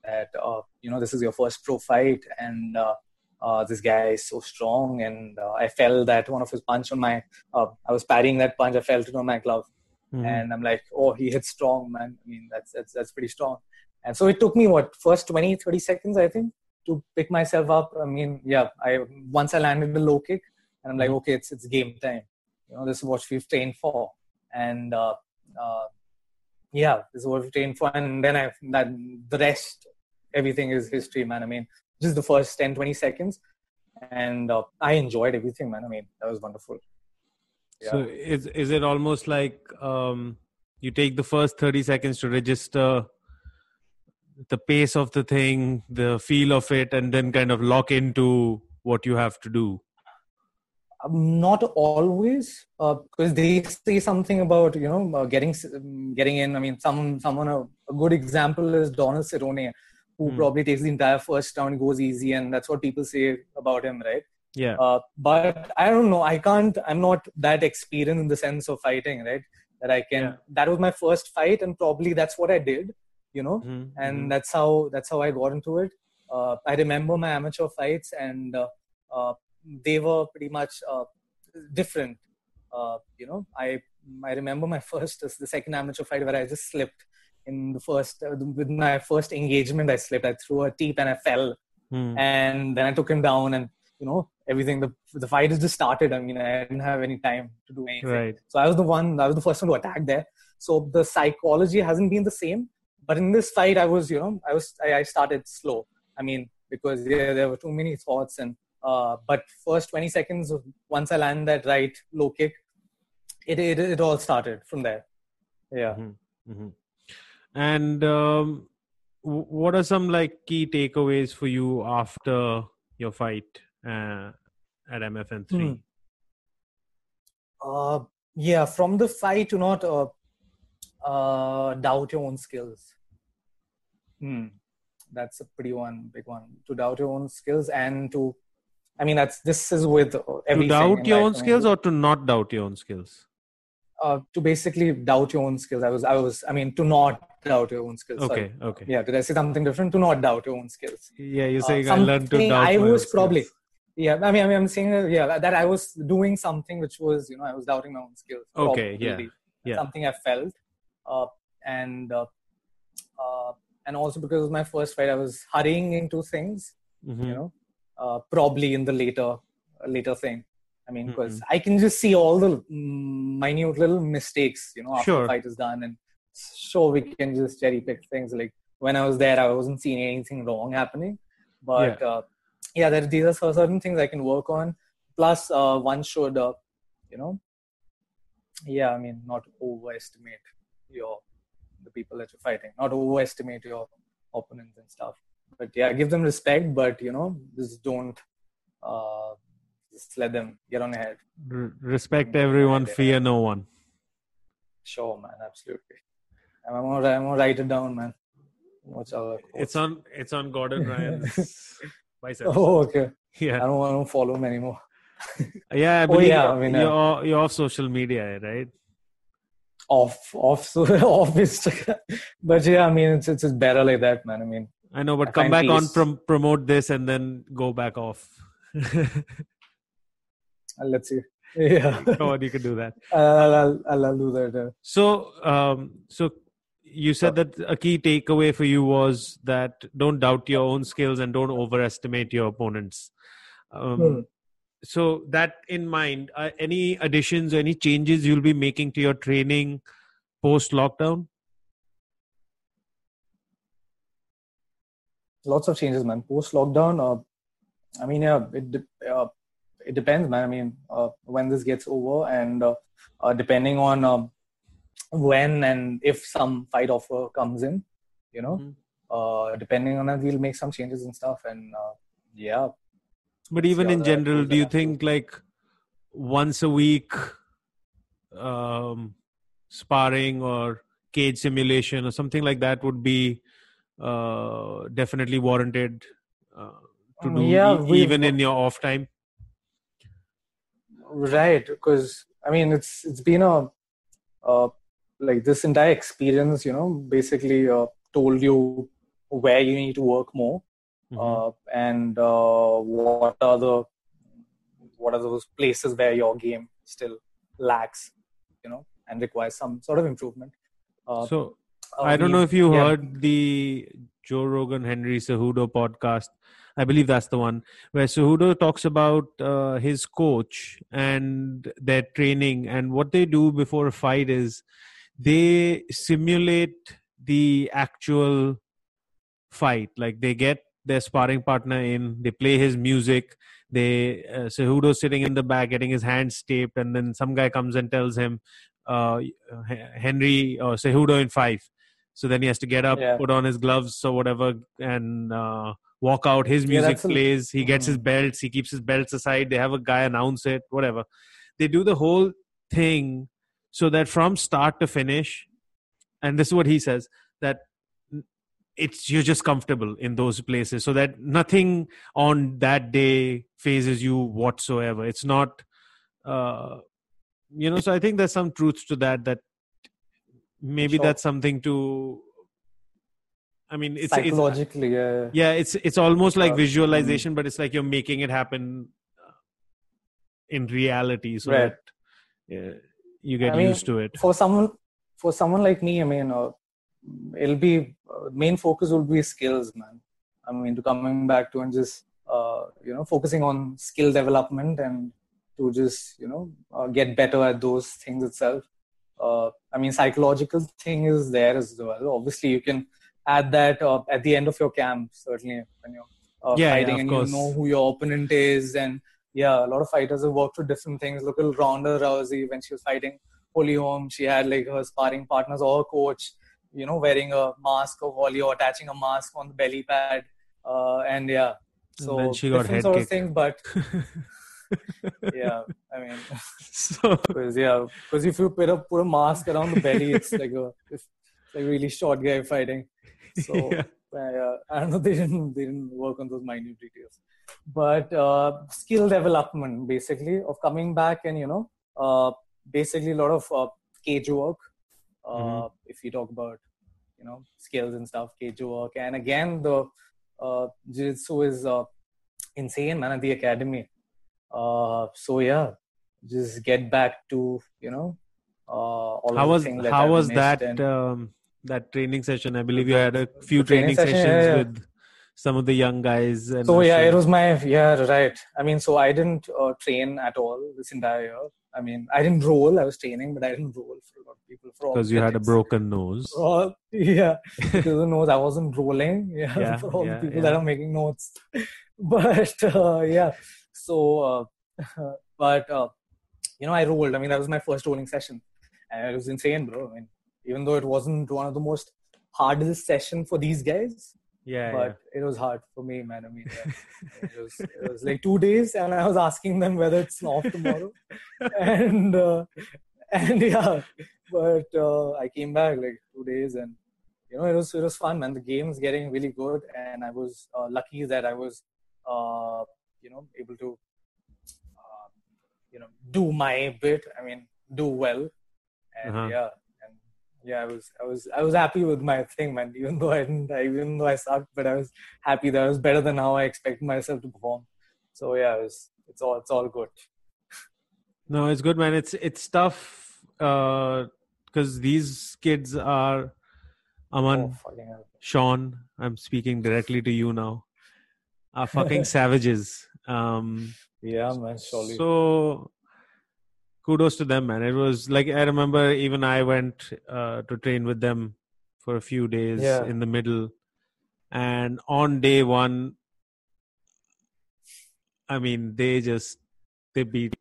that, uh, you know, this is your first pro fight and uh, uh, this guy is so strong. And uh, I felt that one of his punch on my, uh, I was parrying that punch. I felt it on my glove mm-hmm. and I'm like, oh, he hits strong, man. I mean, that's, that's, that's pretty strong. And so it took me what first twenty, thirty seconds, I think, to pick myself up. I mean, yeah, I, once I landed the low kick and I'm like, okay, it's, it's game time. You know, this is what we've trained for, and uh, uh, yeah, this is what we've trained for. And then I, that the rest, everything is history, man. I mean, just the first ten, twenty seconds, and uh, I enjoyed everything, man. I mean, that was wonderful. Yeah. So, is is it almost like um, you take the first thirty seconds to register the pace of the thing, the feel of it, and then kind of lock into what you have to do? Not always, uh, because they say something about, you know, uh, getting getting in. I mean, some someone a, a good example is Donald Cerrone, who mm. probably takes the entire first round, goes easy, and that's what people say about him, right? Yeah. Uh, but I don't know. I can't. I'm not that experienced in the sense of fighting, right? That I can. Yeah. That was my first fight, and probably that's what I did, you know. Mm-hmm. And mm-hmm. that's how that's how I got into it. Uh, I remember my amateur fights, and. Uh, uh, They were pretty much uh, different, uh, you know. I I remember my first, the second amateur fight where I just slipped in the first uh, with my first engagement. I slipped. I threw a teep and I fell, hmm. and then I took him down. And you know everything. The the fight has just started. I mean, I didn't have any time to do anything. Right. So I was the one. I was the first one to attack there. So the psychology hasn't been the same. But in this fight, I was, you know, I was I, I started slow. I mean, because there there were too many thoughts and. Uh, but first twenty seconds, once I landed that right low kick, it it, it all started from there. Yeah. Mm-hmm. And um, what are some like key takeaways for you after your fight uh, at M F N three? Hmm. Uh, yeah, from the fight, do not uh, uh, doubt your own skills. Hmm. That's a pretty one, big one. To doubt your own skills and to, I mean, that's this is with everything. To doubt your own skills or to not doubt your own skills? Uh, to basically doubt your own skills. I was, I was, I mean, to not doubt your own skills. Okay, Sorry. okay. Yeah, did I say something different? To not doubt your own skills. Yeah, you're saying uh, I learned to doubt I my was own probably, skills. Yeah, I mean, I mean, I'm saying that, yeah, that I was doing something which was, you know, I was doubting my own skills. Okay, probably. yeah. yeah. Something I felt. Uh, and, uh, uh, and also because it was my first fight, I was hurrying into things, mm-hmm. you know, uh, probably in the later, later thing. I mean, because mm-hmm. I can just see all the minute little mistakes, you know, after sure. the fight is done. And sure, we can just cherry pick things. Like when I was there, I wasn't seeing anything wrong happening. But yeah, uh, yeah there, these are certain things I can work on. Plus, uh, one should, uh, you know, yeah, I mean, not overestimate your the people that you're fighting. Not overestimate your opponents and stuff. But yeah, give them respect. But, you know, just don't... Uh, Just let them get on your head. R- respect everyone, fear no one. Sure, man, absolutely. I'm gonna, I'm gonna write it down, man. What's our it's on it's on Gordon Ryan's biceps. Oh, okay. Yeah. I don't I don't follow him anymore. yeah, I oh, yeah, I mean, you're, uh, you're off social media, right? Off off so off Instagram. But yeah, I mean it's it's just better like that, man. I mean I know, but I come back peace. on prom- promote this and then go back off. Let's see. Yeah. Come on, you can do that. I'll, I'll, I'll, I'll do that. Yeah. So, um, so you said that a key takeaway for you was that don't doubt your own skills and don't overestimate your opponents. Um, hmm. So that in mind, uh, any additions or any changes you'll be making to your training post-lockdown? Lots of changes, man. Post-lockdown, uh, I mean, yeah, it uh, It depends, man. I mean, uh, when this gets over and uh, uh, depending on uh, when and if some fight offer comes in, you know, mm-hmm. uh, depending on that, we'll make some changes and stuff. And uh, yeah. But even in general, do you think like once a week um, sparring or cage simulation or something like that would be uh, definitely warranted uh, to do yeah, e- even in your off time? Right, because I mean, it's it's been a uh, like this entire experience, you know, basically uh, told you where you need to work more, mm-hmm. uh, and uh, what are the what are those places where your game still lacks, you know, and requires some sort of improvement. Uh, so uh, I don't we, know if you yeah. heard the Joe Rogan Henry Cejudo podcast. I believe that's the one where Cejudo talks about uh, his coach and their training, and what they do before a fight is they simulate the actual fight. Like they get their sparring partner in, they play his music, they uh, Cejudo's sitting in the back getting his hands taped, and then some guy comes and tells him, uh, Henry or Cejudo in five. So then he has to get up, yeah. put on his gloves or whatever, and... Uh, walk out, his music yeah, plays, he gets his belts, he keeps his belts aside, they have a guy announce it, whatever. They do the whole thing so that from start to finish, and this is what he says, that it's you're just comfortable in those places so that nothing on that day phases you whatsoever. It's not, uh, you know, so I think there's some truth to that, that maybe sure. that's something to... I mean, it's psychologically, it's, yeah, yeah. yeah, it's it's almost like visualization, mm-hmm. but it's like you're making it happen in reality, so right. that uh, you get I mean, used to it. For someone, for someone like me, I mean, uh, it'll be uh, main focus will be skills, man. I mean, to coming back to and just uh, you know focusing on skill development and to just you know uh, get better at those things itself. Uh, I mean, psychological thing is there as well. Obviously, you can. Add that uh, at the end of your camp, certainly when you're uh, yeah, fighting yeah, and course. You know who your opponent is. And yeah, a lot of fighters have worked with different things. Look at Ronda Rousey when she was fighting Holly Holm. She had like her sparring partners or coach. you know, wearing a mask of Wally or attaching a mask on the belly pad. Uh, and yeah, so and she got different sort of things, but yeah, I mean, so because yeah, because if you put a, put a mask around the belly, it's like a it's like really short guy fighting. So yeah. uh, I don't know, they didn't they didn't work on those minute details. But uh, skill development, basically, of coming back and, you know, uh, basically a lot of uh, cage work. Uh, mm-hmm. If you talk about, you know, skills and stuff, cage work. And again, the uh, jiu-jitsu is uh, insane, man, at the academy. Uh, so, yeah, just get back to, you know, uh, all how was, things that How I was that, and, um, that training session? I believe you had a few training, training session, sessions yeah, yeah. with... some of the young guys. And so yeah, it was my, yeah, right. I mean, so I didn't uh, train at all this entire year. I mean, I didn't roll. I was training, but I didn't roll for a lot of people. Because you had a broken nose. All, yeah, because the nose, I wasn't rolling. Yeah, yeah for all yeah, the people yeah. that are making notes. But uh, yeah, so, uh, but, uh, you know, I rolled. I mean, that was my first rolling session. And it was insane, bro. I mean, even though it wasn't one of the most hardest session for these guys, Yeah, but yeah. it was hard for me, man. I mean, yeah. it was it was like two days, and I was asking them whether it's off tomorrow, and uh, and yeah, but uh, I came back like two days, and you know, it was it was fun, man. The game's getting really good, and I was uh, lucky that I was, uh, you know, able to, uh, you know, do my bit. I mean, do well, and uh-huh. yeah. Yeah, I was, I was, I was happy with my thing, man. Even though I didn't, I, even though I sucked, but I was happy that I was better than how I expected myself to perform. So yeah, it was, it's all, it's all good. No, it's good, man. It's, it's tough because uh, these kids are, Aman, oh, Sean. I'm speaking directly to you now. Are fucking savages. Um, yeah, man. Surely. So. Kudos to them, man. It was like, I remember even I went uh, to train with them for a few days yeah. in the middle. And on day one, I mean, they just, they beat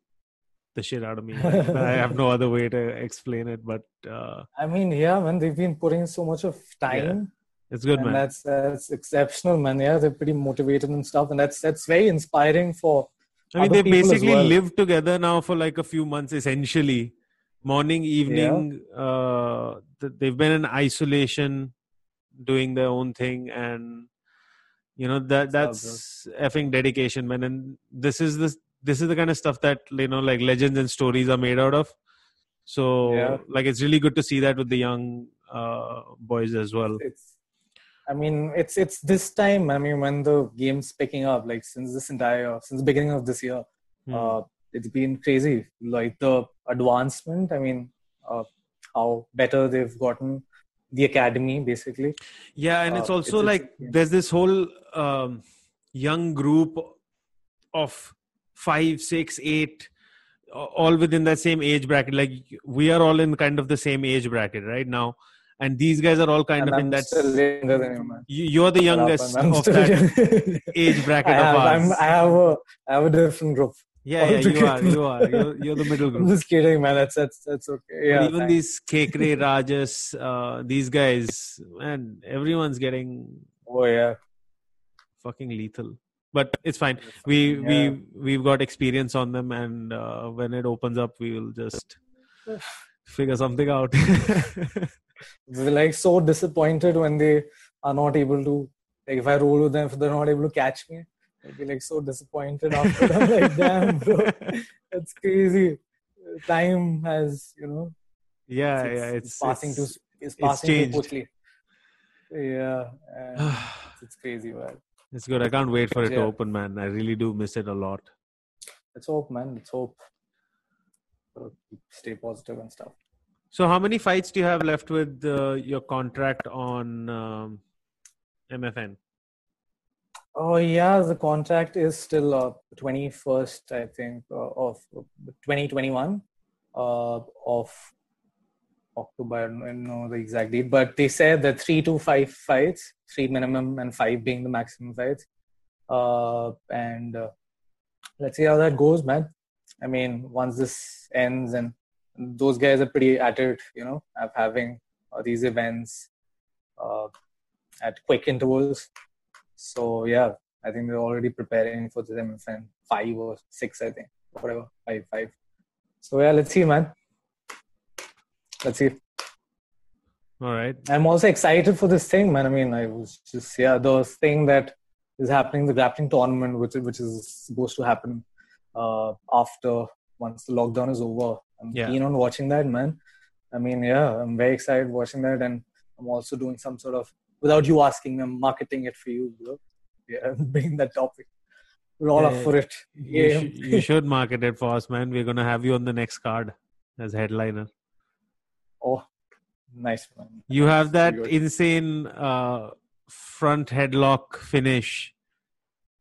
the shit out of me. Like, I have no other way to explain it, but. Uh, I mean, yeah, man, they've been putting so much of time. Yeah. It's good, and man. That's, that's exceptional, man. Yeah, they're pretty motivated and stuff. And that's, that's very inspiring for. I mean, they basically well. live together now for like a few months, essentially. Morning, evening, yeah. uh, th- they've been in isolation, doing their own thing. And, you know, that that's oh, effing dedication, man. And this is the, this is the kind of stuff that, you know, like legends and stories are made out of. So, yeah. like, it's really good to see that with the young uh, boys as well. It's, I mean, it's it's this time, I mean, when the game's picking up, like, since this entire, since the beginning of this year, hmm. uh, it's been crazy. Like, the advancement, I mean, uh, how better they've gotten the academy, basically. Yeah, and uh, it's also, it's, like, it's, there's this whole um, young group of five, six, eight, all within that same age bracket. Like, we are all in kind of the same age bracket right now. And these guys are all kind and of I'm in that. Still younger than you, man. You're the youngest of that age bracket have, of ours. I'm, I have a, I have a different group. Yeah, yeah you are, you are. You're, you're the middle group. I'm just kidding, man. That's that's that's okay. Yeah, but even thanks. These Kekre Rajas, uh, these guys, man, everyone's getting. Oh yeah. Fucking lethal, but it's fine. It's fine. We yeah. we we've got experience on them, and uh, when it opens up, we will just figure something out. We're like so disappointed when they are not able to, like if I roll with them, if they're not able to catch me, I'd be like so disappointed after that. Like, damn, bro, that's crazy. Time has, you know. Yeah, it's, yeah. It's, it's passing it's, too, it's passing it's too quickly. Yeah. It's, it's crazy, man. It's good. I can't wait for it yeah. to open, man. I really do miss it a lot. Let's hope, man. Let's hope. Stay positive and stuff. So how many fights do you have left with uh, your contract on um, M F N? Oh yeah, the contract is still uh, twenty-first, I think, uh, of twenty twenty-one uh, of October. I don't know the exact date, but they said that three to five fights, three minimum and five being the maximum fights. Uh, and uh, let's see how that goes, man. I mean, once this ends and those guys are pretty at it, you know, of having uh, these events uh, at quick intervals. So yeah, I think they're already preparing for this M F N five or six, I think, whatever, five, five. So yeah, let's see, man. Let's see. All right. I'm also excited for this thing, man. I mean, I was just, yeah, the thing that is happening, the grappling tournament, which which is supposed to happen uh, after, once the lockdown is over. I'm yeah. keen on watching that, man. I mean, yeah, I'm very excited watching that. And I'm also doing some sort of, without you asking, I'm marketing it for you, bro. Yeah, being that topic. We're all yeah, up for it. You, yeah. sh- you should market it for us, man. We're going to have you on the next card as headliner. Oh, nice one. You have that insane uh, front headlock finish.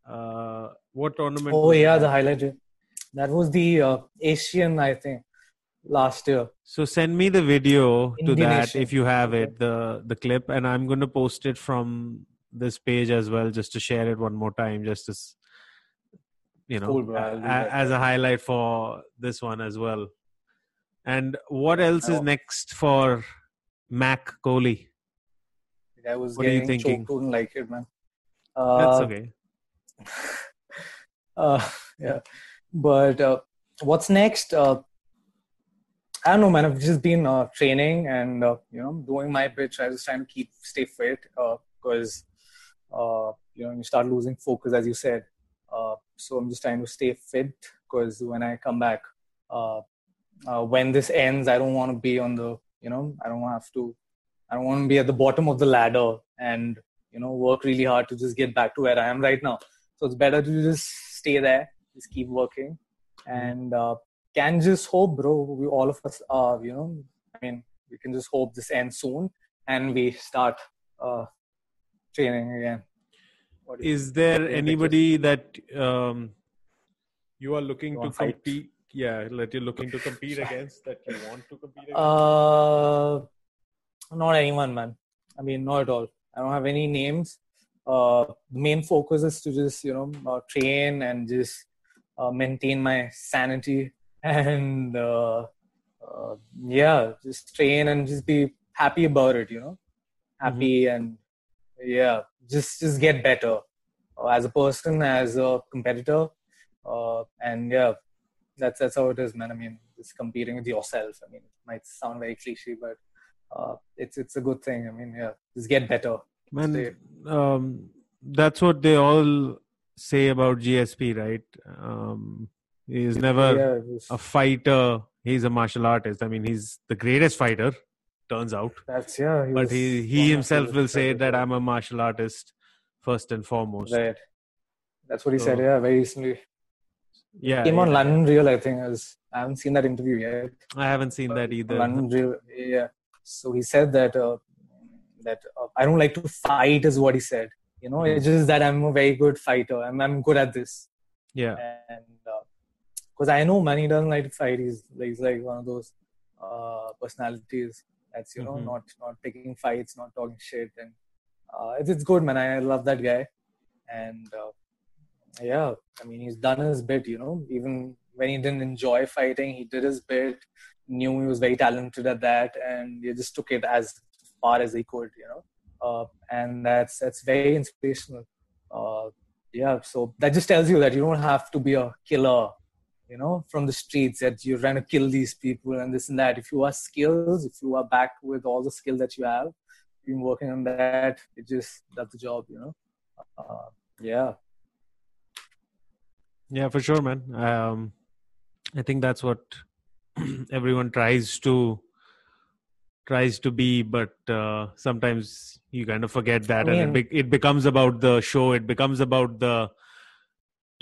Uh, what tournament? Oh, yeah, the highlight. That was the uh, Asian, I think, last year. So send me the video Indian to that Asian. If you have it, the, the clip. And I'm going to post it from this page as well, just to share it one more time, just to, you know, cool, a, as a highlight for this one as well. And what else is next for Mac Kohli? I was what getting choked, couldn't like it, man. Uh, That's okay. uh, yeah. But uh, what's next? Uh, I don't know, man. I've just been uh, training and, uh, you know, doing my pitch. I was trying to keep, stay fit because, uh, uh, you know, you start losing focus, as you said. Uh, so I'm just trying to stay fit because when I come back, uh, Uh, when this ends, I don't want to be on the, you know, I don't have to, I don't want to be at the bottom of the ladder and, you know, work really hard to just get back to where I am right now. So it's better to just stay there, just keep working and uh, can just hope, bro, we all of us are, you know, I mean, we can just hope this ends soon and we start uh, training again. Is there anybody that um, you are looking to compete? Yeah, that you're looking to compete against, that you want to compete against? Uh, not anyone, man. I mean, not at all. I don't have any names. Uh, the main focus is to just, you know, uh, train and just uh, maintain my sanity and, uh, uh, yeah, just train and just be happy about it, you know? Happy mm-hmm. and, yeah, just, just get better uh, as a person, as a competitor. Uh, and, yeah. That's that's how it is, man. I mean, it's competing with yourself. I mean, it might sound very cliche, but uh, it's it's a good thing. I mean, yeah, just get better. Man, um, that's what they all say about G S P, right? Um, he's never yeah, it was... a fighter. He's a martial artist. I mean, he's the greatest fighter, turns out. That's yeah. He but he he himself will say that I'm a martial artist first and foremost. Right. That's what he so, said. Yeah, very recently. Yeah, came yeah. on London Real, I think. As I haven't seen that interview yet. I haven't seen but that either. London Real, yeah. So he said that uh, that uh, I don't like to fight, is what he said. You know, mm. it's just that I'm a very good fighter. I'm I'm good at this. Yeah. And because uh, I know, man, he doesn't like to fight. He's he's like one of those uh, personalities that's you know mm-hmm. not not taking fights, not talking shit, and uh, it's it's good, man. I love that guy, and. Uh, Yeah, I mean, he's done his bit, you know. Even when he didn't enjoy fighting, he did his bit, knew he was very talented at that, and he just took it as far as he could, you know. Uh, and that's that's very inspirational. Uh, yeah, so that just tells you that you don't have to be a killer, you know, from the streets, that you're trying to kill these people and this and that. If you are skills, if you are back with all the skill that you have, you've been working on that, it just does the job, you know. Uh, yeah. Yeah, for sure, man. Um, I think that's what everyone tries to tries to be, but uh, sometimes you kind of forget that, I mean, and it, be- it becomes about the show, it becomes about the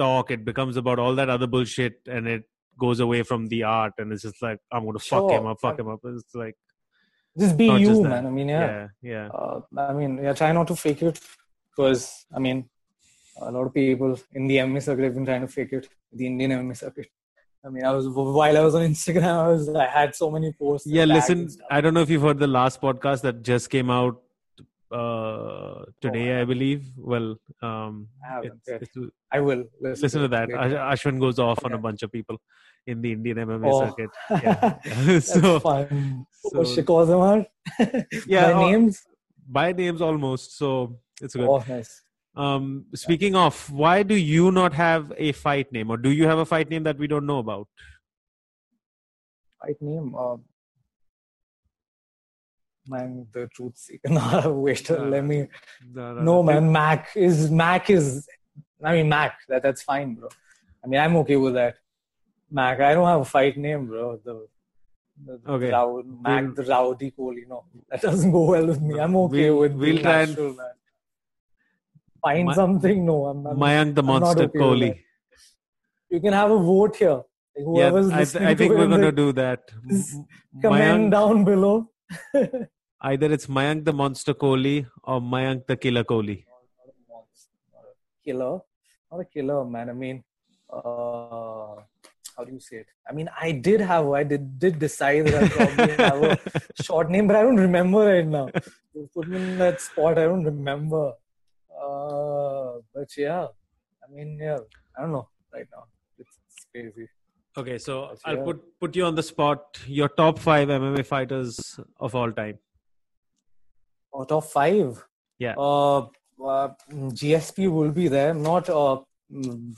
talk, it becomes about all that other bullshit, and it goes away from the art, and it's just like I'm gonna fuck sure. him up, fuck him up. It's like just be you, just man. I mean, yeah, yeah. yeah. Uh, I mean, yeah. Try not to fake it, because I mean. A lot of people in the M M A circuit have been trying to fake it. The Indian M M A circuit. I mean, I was while I was on Instagram, I was I had so many posts. Yeah, listen. I don't know if you've heard the last podcast that just came out uh, today, oh, I believe. Well, um, I haven't. It's, it's, I will listen, listen to, to that. Later. Ashwin goes off on yeah. a bunch of people in the Indian M M A oh. circuit. Yeah, that's so fun. So, oh, she calls them out. Yeah, by oh, names. by names almost. So it's good. Oh, nice. Um, speaking yeah. of, why do you not have a fight name, or do you have a fight name that we don't know about? Fight name? Uh, man, the truth seeker. No, wait, no, let me. No, no, no man. Mac is Mac is. I mean, Mac. That that's fine, bro. I mean, I'm okay with that. Mac. I don't have a fight name, bro. The The, okay. the Rao, Mac we'll, the Rowdy Kohli, you know, that doesn't go well with me. I'm okay we'll, with we'll the try natural, and man. Find Ma- something. No, I'm, I'm Mayank the I'm Monster okay Kohli. You can have a vote here. Like whoever's yeah, I, listening I think to we're going to do that. Comment Mayank, down below. Either it's Mayank the Monster Kohli or Mayank the Killer Kohli. Not a monster, not a killer, not a killer, man. I mean, uh, how do you say it? I mean, I did have, I did did decide that I probably have a short name, but I don't remember right now. You put me in that spot, I don't remember. Uh, but yeah, I mean, yeah, I don't know right now. It's, it's crazy. Okay, so but I'll yeah. put, put you on the spot. Your top five M M A fighters of all time. Oh, top five? Yeah. Uh, uh, G S P will be there. Not... Uh,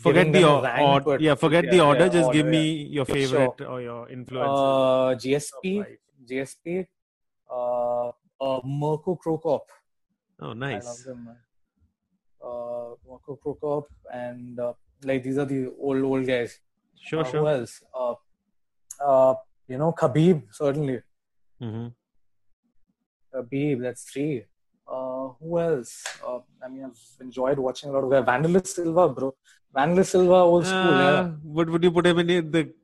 Forget the or, rank, or, but, yeah, forget yeah, the order. Yeah, just order, give me yeah. your favorite sure. or your influence. Uh, G S P, G S P, uh, uh, Mirko Cro Cop. Oh, nice. I love them, man. Uh, Mirko Cro Cop, and uh, like these are the old old guys. Sure, uh, sure. Who else? Uh, uh, you know, Khabib certainly. Mm-hmm. Khabib, that's three. Uh, who else? Uh, I mean, I've enjoyed watching a lot of guys. Wanderlei Silva, bro. Wanderlei Silva, old school. Uh, yeah. What would you put him in the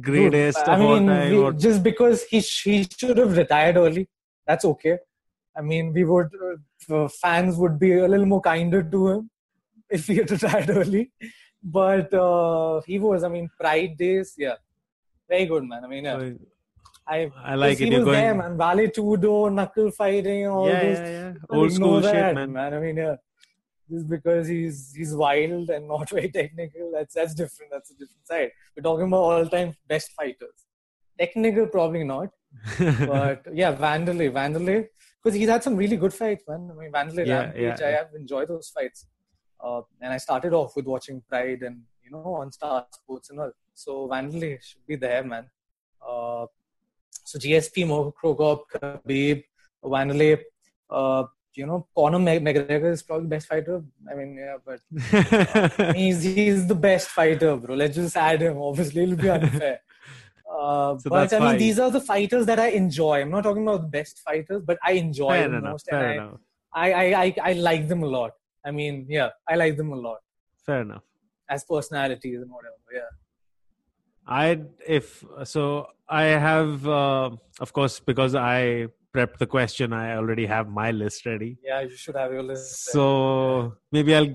greatest Dude, of I all mean, time? We, or... Just because he he should have retired early, that's okay. I mean, we would uh, fans would be a little more kinder to him if he had retired early. But uh, he was, I mean, Pride days, yeah, very good, man. I mean, yeah. So, I, I like it. You're going there, man. Vale Tudo, knuckle fighting, all yeah, those. Yeah, yeah. Old school that, shit, man. man. I mean, yeah. Just because he's he's wild and not very technical, that's that's different. That's a different side. We're talking about all-time best fighters. Technical, probably not. But yeah, Wanderlei, Wanderlei, because he's had some really good fights, man. I mean, Wanderlei, yeah, Rampage, yeah, yeah. I have enjoyed those fights. Uh, and I started off with watching Pride and you know on Star Sports and all. So Wanderlei should be there, man. Uh, So G S P, Mirko Cro Cop, Khabib, Wanderlei, uh, you know, Conor McGregor is probably best fighter. I mean, yeah, but uh, he's he's the best fighter, bro. Let's just add him. Obviously, it'll be unfair. Uh, so but I mean, fine. These are the fighters that I enjoy. I'm not talking about the best fighters, but I enjoy fair them enough, most. Fair and enough. I, I, I, I like them a lot. I mean, yeah, I like them a lot. Fair enough. As personalities and whatever, yeah. I if so I have uh, of course because I prepped the question I already have my list ready. Yeah, you should have your list. So maybe I'll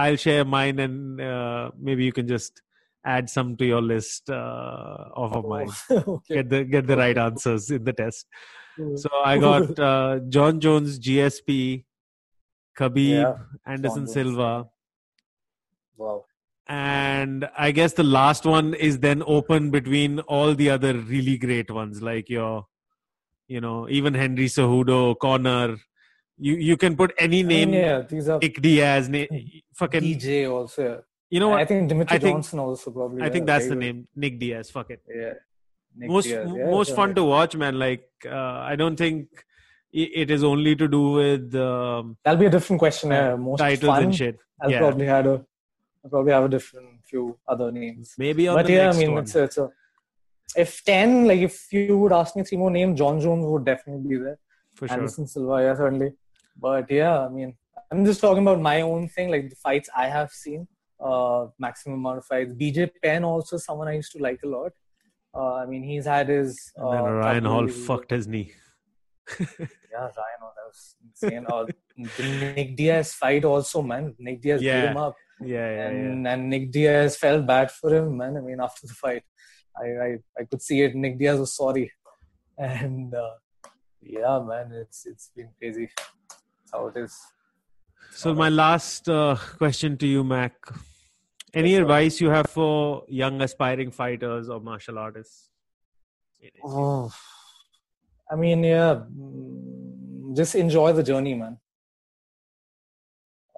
I'll share mine and uh, maybe you can just add some to your list uh, off of mine. okay. Get the get the right answers in the test. So I got uh, John Jones, G S P, Khabib, yeah, Anderson Silva. Wow. And I guess the last one is then open between all the other really great ones, like your, you know, even Henry Cejudo, Connor. You you can put any name. I mean, yeah, these are Nick Diaz, na- fucking D J also. You know what? I think Dimitri I think, Johnson also probably. I yeah, think that's the name, Nick Diaz. Fuck it. Yeah. Nick most Diaz, yeah, most yeah. fun to watch, man. Like uh, I don't think it is only to do with. Um, That'll be a different question. Uh, most titles fun, and shit. I'll yeah. probably had a. I probably have a different few other names. Maybe on but the yeah, next I mean, one. It's a, it's a, if ten, like if you would ask me three more names, John Jones would definitely be there. For sure. Anderson Silva, yeah, certainly. But yeah, I mean, I'm just talking about my own thing, like the fights I have seen, uh, maximum amount of fights. B J Penn also, someone I used to like a lot. Uh, I mean, he's had his... Uh, and then Ryan Hall fucked his knee. yeah, Ryan Hall, that was insane. uh, the Nick Diaz fight also, man. Nick Diaz yeah. beat him up. Yeah, yeah, and, yeah. and Nick Diaz felt bad for him, man. I mean, after the fight, I I, I could see it. Nick Diaz was sorry, and uh, yeah, man, it's it's been crazy. That's how it is. So uh, my last uh, question to you, Mac. Any yes, advice you have for young aspiring fighters or martial artists? Oh, I mean, yeah, just enjoy the journey, man.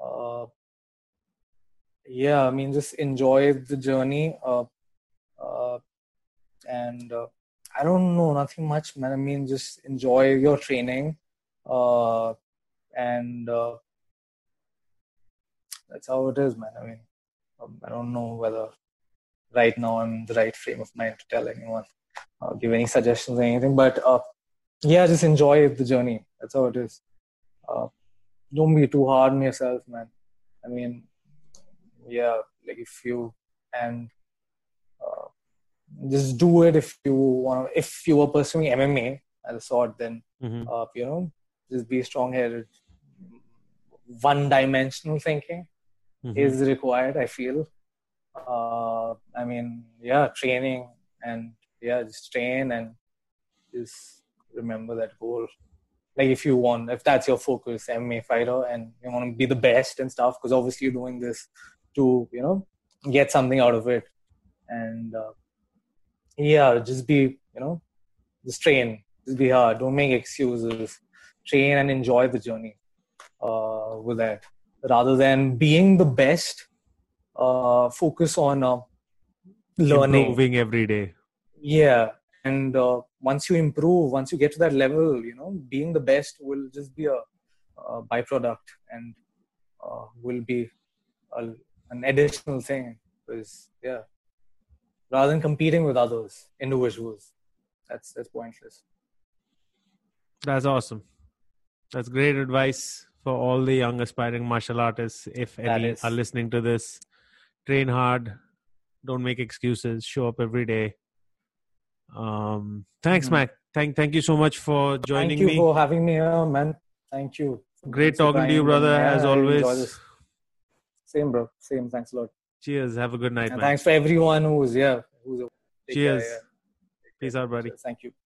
Uh, yeah, I mean, just enjoy the journey. Uh, uh, and uh, I don't know, nothing much, man. I mean, just enjoy your training. Uh, and uh, that's how it is, man. I mean, um, I don't know whether right now I'm in the right frame of mind to tell anyone, uh, give any suggestions or anything, but uh, yeah, just enjoy the journey. That's how it is. Uh, don't be too hard on yourself, man. I mean, yeah, like if you, and uh, just do it if you want to, if you were pursuing M M A as a sort, then, mm-hmm. uh, you know, just be strong-headed. One-dimensional thinking mm-hmm. is required, I feel. Uh, I mean, yeah, training and yeah, just train and just remember that goal. Like if you want, if that's your focus, M M A fighter, and you want to be the best and stuff, because obviously you're doing this to, you know, get something out of it. And uh, yeah, just be, you know, just train, just be hard. Don't make excuses. Train and enjoy the journey. Uh, with that, rather than being the best, uh, focus on uh, learning, improving every day. Yeah, and uh, once you improve, once you get to that level, you know, being the best will just be a, a byproduct and uh, will be a, an additional thing. Because yeah, rather than competing with others, individuals, that's that's pointless. That's awesome. That's great advice for all the young aspiring martial artists. If any is. Are listening to this, train hard, don't make excuses, show up every day. Um, thanks, mm-hmm. Mac. Thank, thank you so much for joining me. Thank you me. for having me here, man. Thank you. Great Thanks talking to you, brother, yeah, as always. Same, bro. Same. Thanks a lot. Cheers. Have a good night, and man. Thanks for everyone who's here. Who's Cheers. Care, yeah. Peace out, buddy. Cheers. Thank you.